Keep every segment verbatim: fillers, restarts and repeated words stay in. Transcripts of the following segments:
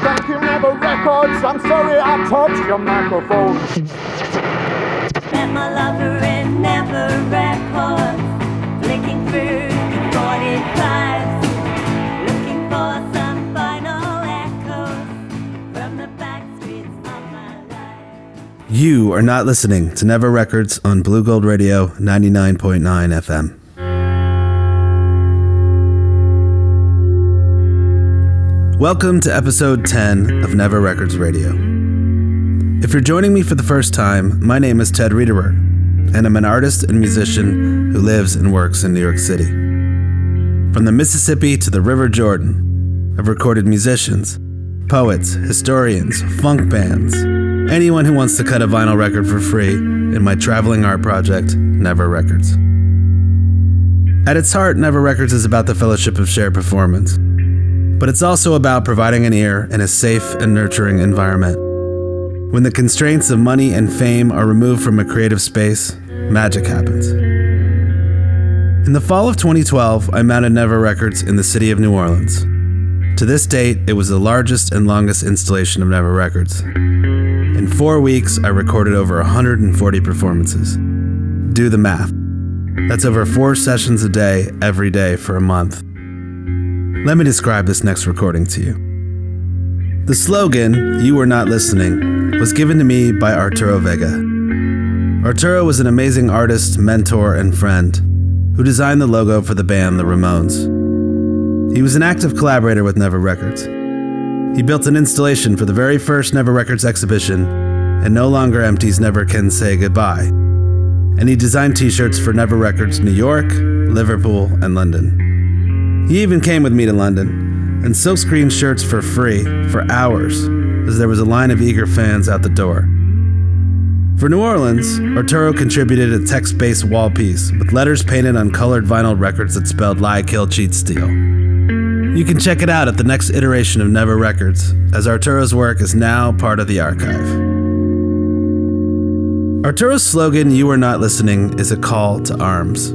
Thank you, Never Records. I'm sorry I touched your microphone. Met my lover in Never Records, flicking through forty-fives, looking for some final echoes from the back streets of my life. You are not listening to Never Records on Blue Gold Radio ninety-nine point nine F M. Welcome to episode ten of Never Records Radio. If you're joining me for the first time, my name is Ted Riederer, and I'm an artist and musician who lives and works in New York City. From the Mississippi to the River Jordan, I've recorded musicians, poets, historians, funk bands, anyone who wants to cut a vinyl record for free in my traveling art project, Never Records. At its heart, Never Records is about the fellowship of shared performance. But it's also about providing an ear and a safe and nurturing environment. When the constraints of money and fame are removed from a creative space, magic happens. In the fall of twenty twelve, I mounted Never Records in the city of New Orleans. To this date, it was the largest and longest installation of Never Records. In four weeks, I recorded over one hundred forty performances. Do the math. That's over four sessions a day, every day for a month. Let me describe this next recording to you. The slogan, "You Are Not Listening," was given to me by Arturo Vega. Arturo was an amazing artist, mentor, and friend who designed the logo for the band The Ramones. He was an active collaborator with Never Records. He built an installation for the very first Never Records exhibition and No Longer Empty's Never Can Say Goodbye. And he designed t-shirts for Never Records New York, Liverpool, and London. He even came with me to London and silkscreen shirts for free for hours as there was a line of eager fans out the door. For New Orleans, Arturo contributed a text-based wall piece with letters painted on colored vinyl records that spelled lie, kill, cheat, steal. You can check it out at the next iteration of Never Records, as Arturo's work is now part of the archive. Arturo's slogan, "You Are Not Listening," is a call to arms.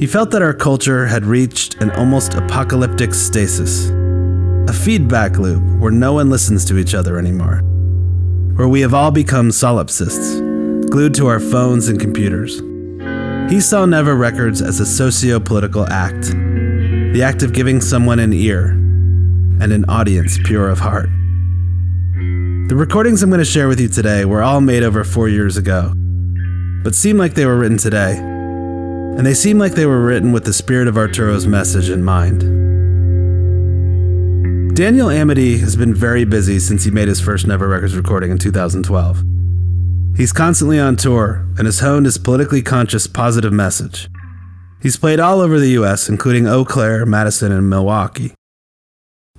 He felt that our culture had reached an almost apocalyptic stasis, a feedback loop where no one listens to each other anymore, where we have all become solipsists, glued to our phones and computers. He saw Never Records as a socio-political act, the act of giving someone an ear and an audience pure of heart. The recordings I'm going to share with you today were all made over four years ago, but seem like they were written today. And they seem like they were written with the spirit of Arturo's message in mind. Daniel Amity has been very busy since he made his first Never Records recording in two thousand twelve. He's constantly on tour and has honed his politically conscious positive message. He's played all over the U S, including Eau Claire, Madison, and Milwaukee.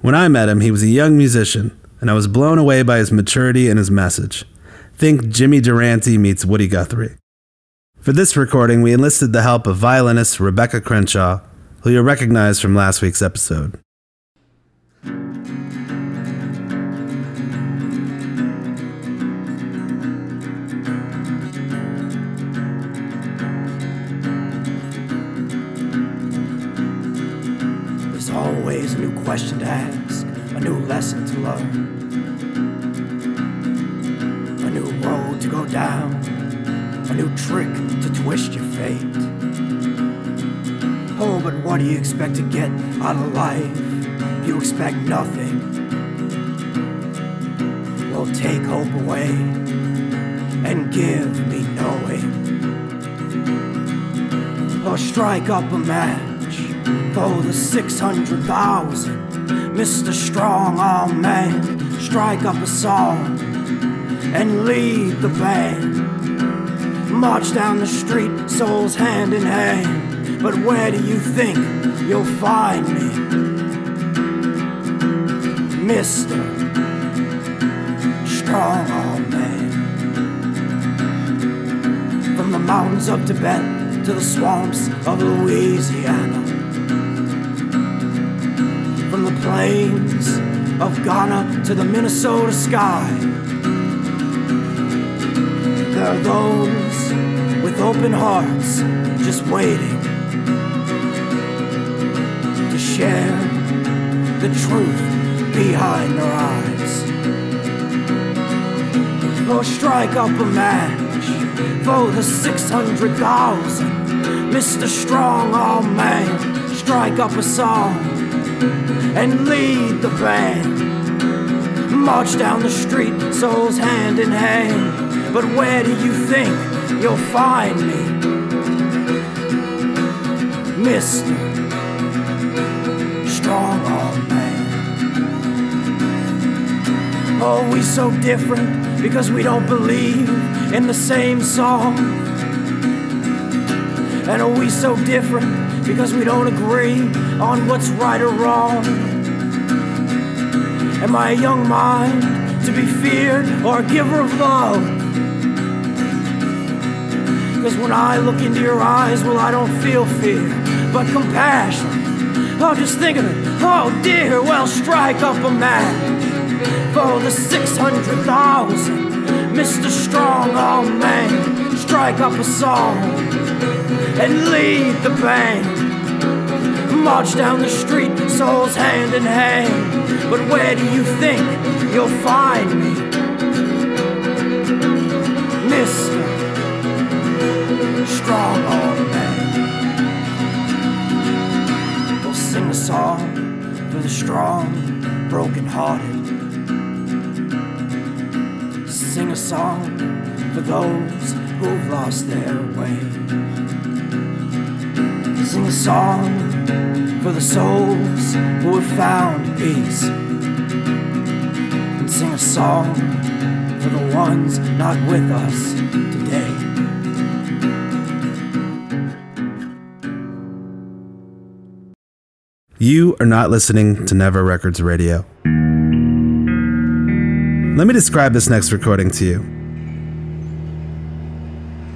When I met him, he was a young musician, and I was blown away by his maturity and his message. Think Jimmy Durante meets Woody Guthrie. For this recording, we enlisted the help of violinist Rebecca Crenshaw, who you'll recognize from last week's episode. There's always a new question to ask, a new lesson to learn, a new road to go down, a new trick to twist your fate. Oh, but what do you expect to get out of life? You expect nothing. Well, take hope away and give me knowing. Or strike up a match for the six hundred thousand. Mister Strong-Arm Man, strike up a song and lead the band. March down the street, souls hand in hand. But where do you think you'll find me? Mister Strong-Arm. mountains of Tibet to the swamps of Louisiana, from the plains of Ghana to the Minnesota sky. There are those with open hearts just waiting to share the truth behind their eyes. Or strike up a match for the six hundred thousand. Mister Strong-Arm Man, strike up a song and lead the band. March down the street, souls hand in hand. But where do you think you'll find me, Mister Strong-Arm Man? Oh, we so different because we don't believe in the same song. And are we so different because we don't agree on what's right or wrong? Am I a young mind to be feared or a giver of love? Because when I look into your eyes, well, I don't feel fear, but compassion. Oh, just think of it. Oh, dear. Well, strike up a match for the six hundred thousand. Mister Strong-Arm Man, strike up a song and lead the band. March down the street, souls hand in hand. But where do you think you'll find me, Mister Strong-Arm Man? We'll sing a song for the strong, broken-hearted. Sing a song for those who've lost their way. Sing a song for the souls who have found peace. And sing a song for the ones not with us today. You are not listening to Never Records Radio. Let me describe this next recording to you.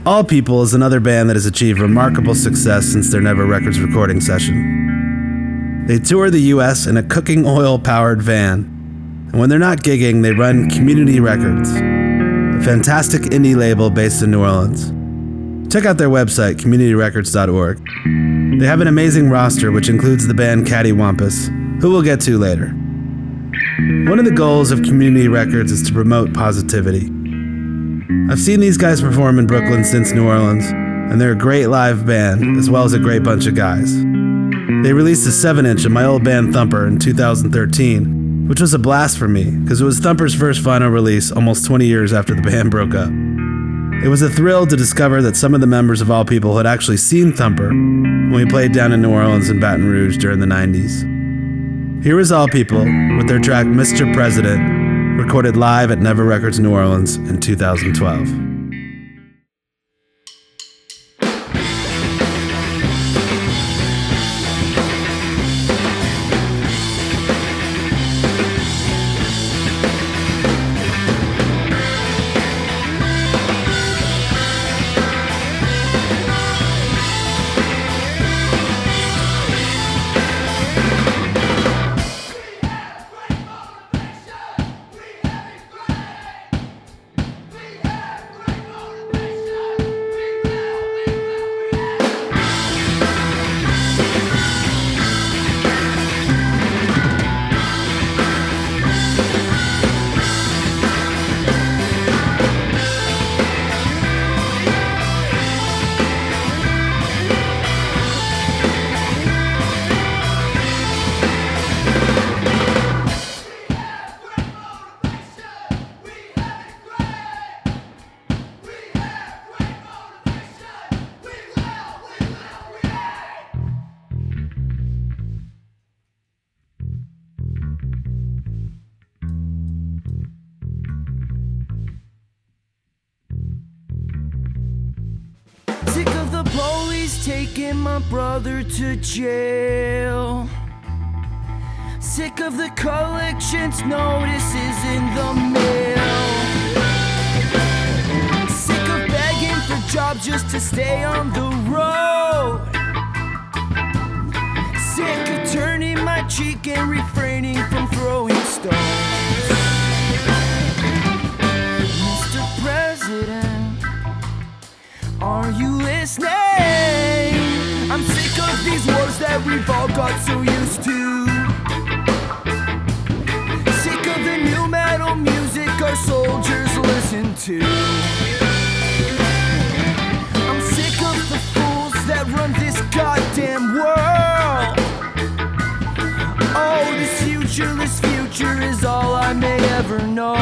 All People is another band that has achieved remarkable success since their Never Records recording session. They tour the U S in a cooking oil-powered van, and when they're not gigging, they run Community Records, a fantastic indie label based in New Orleans. Check out their website, community records dot org. They have an amazing roster, which includes the band Caddywhompus, who we'll get to later. One of the goals of Community Records is to promote positivity. I've seen these guys perform in Brooklyn since New Orleans, and they're a great live band, as well as a great bunch of guys. They released a seven inch of my old band Thumper in two thousand thirteen, which was a blast for me, because it was Thumper's first vinyl release almost twenty years after the band broke up. It was a thrill to discover that some of the members of All People had actually seen Thumper when we played down in New Orleans and Baton Rouge during the nineties. Here is All People with their track Mister President, recorded live at Never Records New Orleans in two thousand twelve. Taking my brother to jail. Sick of the collections, notices in the mail. Sick of begging for jobs just to stay on the road. Sick of turning my cheek and refraining from throwing stones. Mister President, are you listening? I'm sick of these wars that we've all got so used to. Sick of the new metal music our soldiers listen to. Run this goddamn world. Oh, this future, this future is all I may ever know.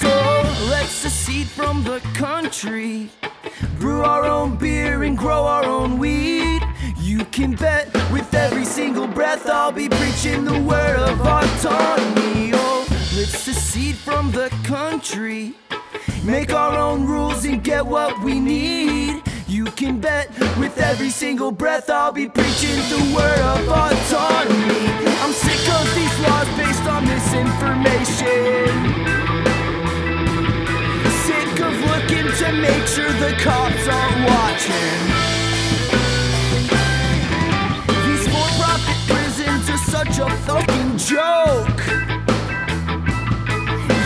So let's secede from the country, brew our own beer and grow our own weed. You can bet with every single breath I'll be preaching the word of autonomy. Oh, let's secede from the country, make our own rules and get what we need. You can bet with every single breath I'll be preaching the word of autonomy. I'm sick of these laws based on misinformation. Sick of looking to make sure the cops aren't watching. These for-profit prisons are such a fucking joke.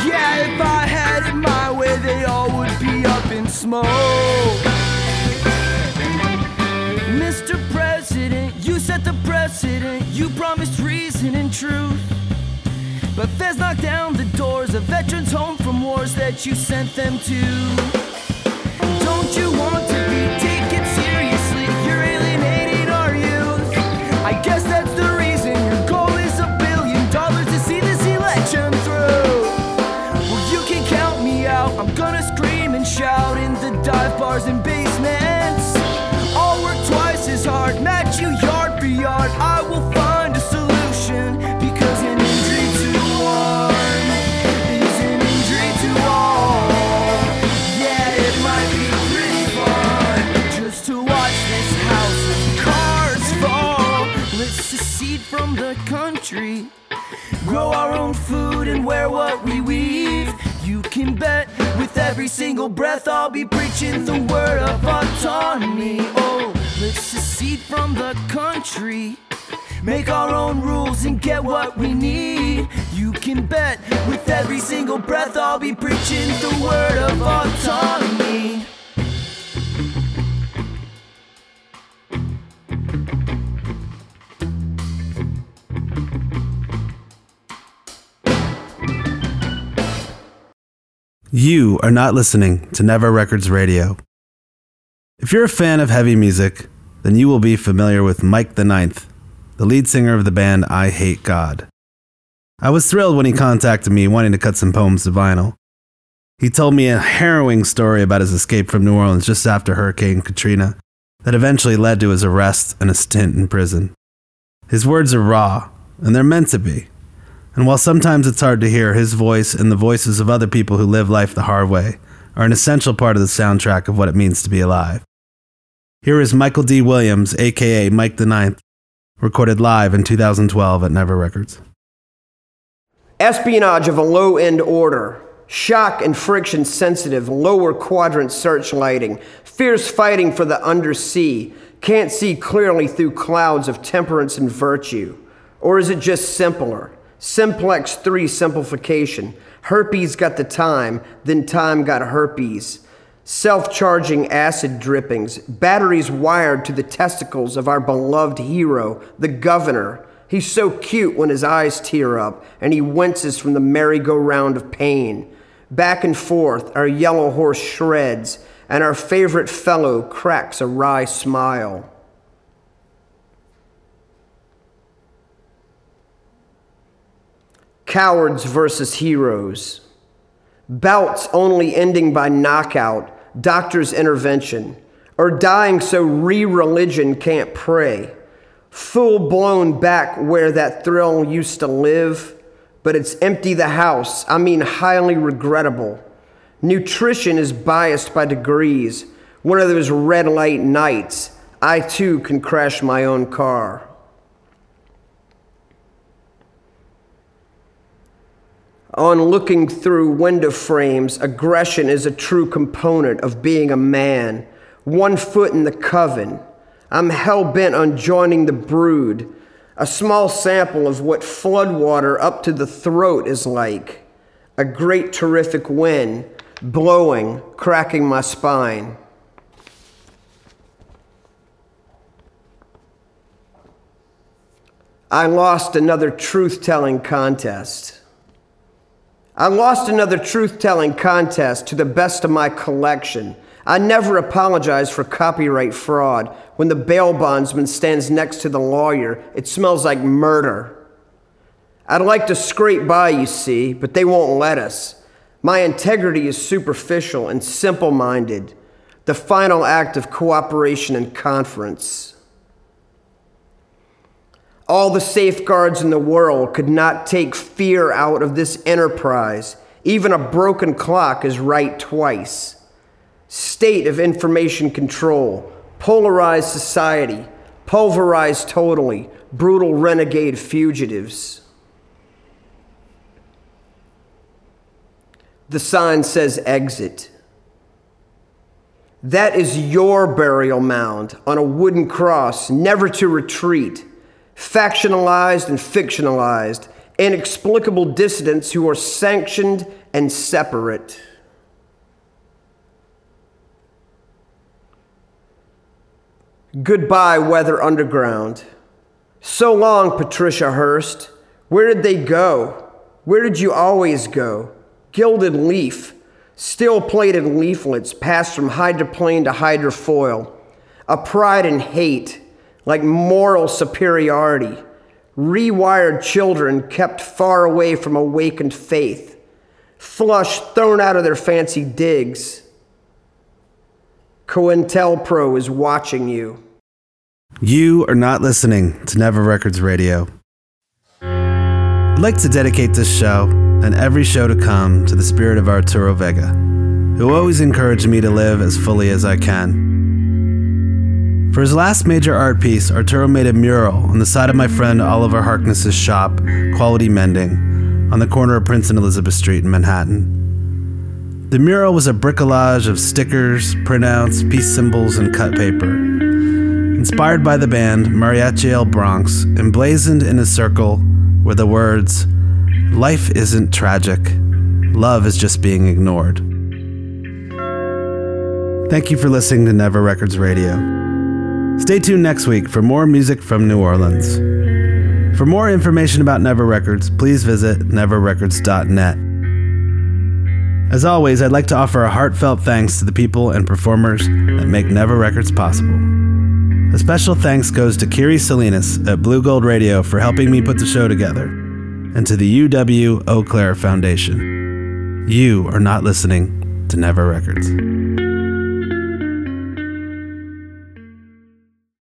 Yeah, if I had it my way, they all would be up in smoke. Mister President, you set the precedent. You promised reason and truth, but feds knocked down the doors of veterans home from wars that you sent them to. Don't you want to be taken seriously? You're alienating our youth. I guess that's the reason your goal is a billion dollars to see this election through. I'm gonna scream and shout in the dive bars and basements. I'll work twice as hard, match you yard for yard. I will find a solution, because an injury to one is an injury to all. Yeah, it might be pretty fun just to watch this house of cards fall. Let's secede from the country, grow our own food and wear what we weave. You can bet with every single breath I'll be preaching the word of autonomy. Oh, let's secede from the country, make our own rules and get what we need. You can bet with every single breath I'll be preaching the word of autonomy. You are not listening to Never Records Radio. If you're a fan of heavy music, then you will be familiar with Mike the Ninth, the lead singer of the band I Hate God. I was thrilled when he contacted me wanting to cut some poems to vinyl. He told me a harrowing story about his escape from New Orleans just after Hurricane Katrina that eventually led to his arrest and a stint in prison. His words are raw, and they're meant to be. And while sometimes it's hard to hear, his voice and the voices of other people who live life the hard way are an essential part of the soundtrack of what it means to be alive. Here is Michael D. Williams, a k a. Mike the Ninth, recorded live in two thousand twelve at Never Records. Espionage of a low-end order, shock and friction-sensitive, lower-quadrant search lighting, fierce fighting for the undersea, can't see clearly through clouds of temperance and virtue. Or is it just simpler? Simplex three simplification. Herpes got the time, then time got herpes. Self-charging acid drippings. Batteries wired to the testicles of our beloved hero, the governor. He's so cute when his eyes tear up, and he winces from the merry-go-round of pain. Back and forth, our yellow horse shreds, and our favorite fellow cracks a wry smile. Cowards versus heroes. Bouts only ending by knockout, doctor's intervention, or dying so re-religion can't pray. Full-blown back where that thrill used to live, but it's empty the house, I mean highly regrettable. Nutrition is biased by degrees. One of those red light nights, I too can crash my own car. On looking through window frames, aggression is a true component of being a man. One foot in the coven. I'm hell-bent on joining the brood. A small sample of what floodwater up to the throat is like. A great terrific wind, blowing, cracking my spine. I lost another truth-telling contest. I lost another truth-telling contest to the best of my collection. I never apologize for copyright fraud. When the bail bondsman stands next to the lawyer, it smells like murder. I'd like to scrape by, you see, but they won't let us. My integrity is superficial and simple-minded. The final act of cooperation and conference. All the safeguards in the world could not take fear out of this enterprise. Even a broken clock is right twice. State of information control, polarized society, pulverized totally, brutal renegade fugitives. The sign says exit. That is your burial mound on a wooden cross, never to retreat. Factionalized and fictionalized, inexplicable dissidents who are sanctioned and separate. Goodbye, Weather Underground. So long, Patricia Hearst. Where did they go? Where did you always go? Gilded leaf, steel-plated leaflets passed from hydroplane to hydrofoil. A pride and hate, like moral superiority, rewired children kept far away from awakened faith, flush thrown out of their fancy digs. COINTELPRO is watching you. You are not listening to Never Records Radio. I'd like to dedicate this show and every show to come to the spirit of Arturo Vega, who always encouraged me to live as fully as I can. For his last major art piece, Arturo made a mural on the side of my friend Oliver Harkness's shop, Quality Mending, on the corner of Prince and Elizabeth Street in Manhattan. The mural was a bricolage of stickers, printouts, peace symbols, and cut paper. Inspired by the band Mariachi El Bronx, emblazoned in a circle were the words, "Life isn't tragic. Love is just being ignored." Thank you for listening to Never Records Radio. Stay tuned next week for more music from New Orleans. For more information about Never Records, please visit never records dot net. As always, I'd like to offer a heartfelt thanks to the people and performers that make Never Records possible. A special thanks goes to Kiri Salinas at Blue Gold Radio for helping me put the show together, and to the U W Eau Claire Foundation. You are not listening to Never Records.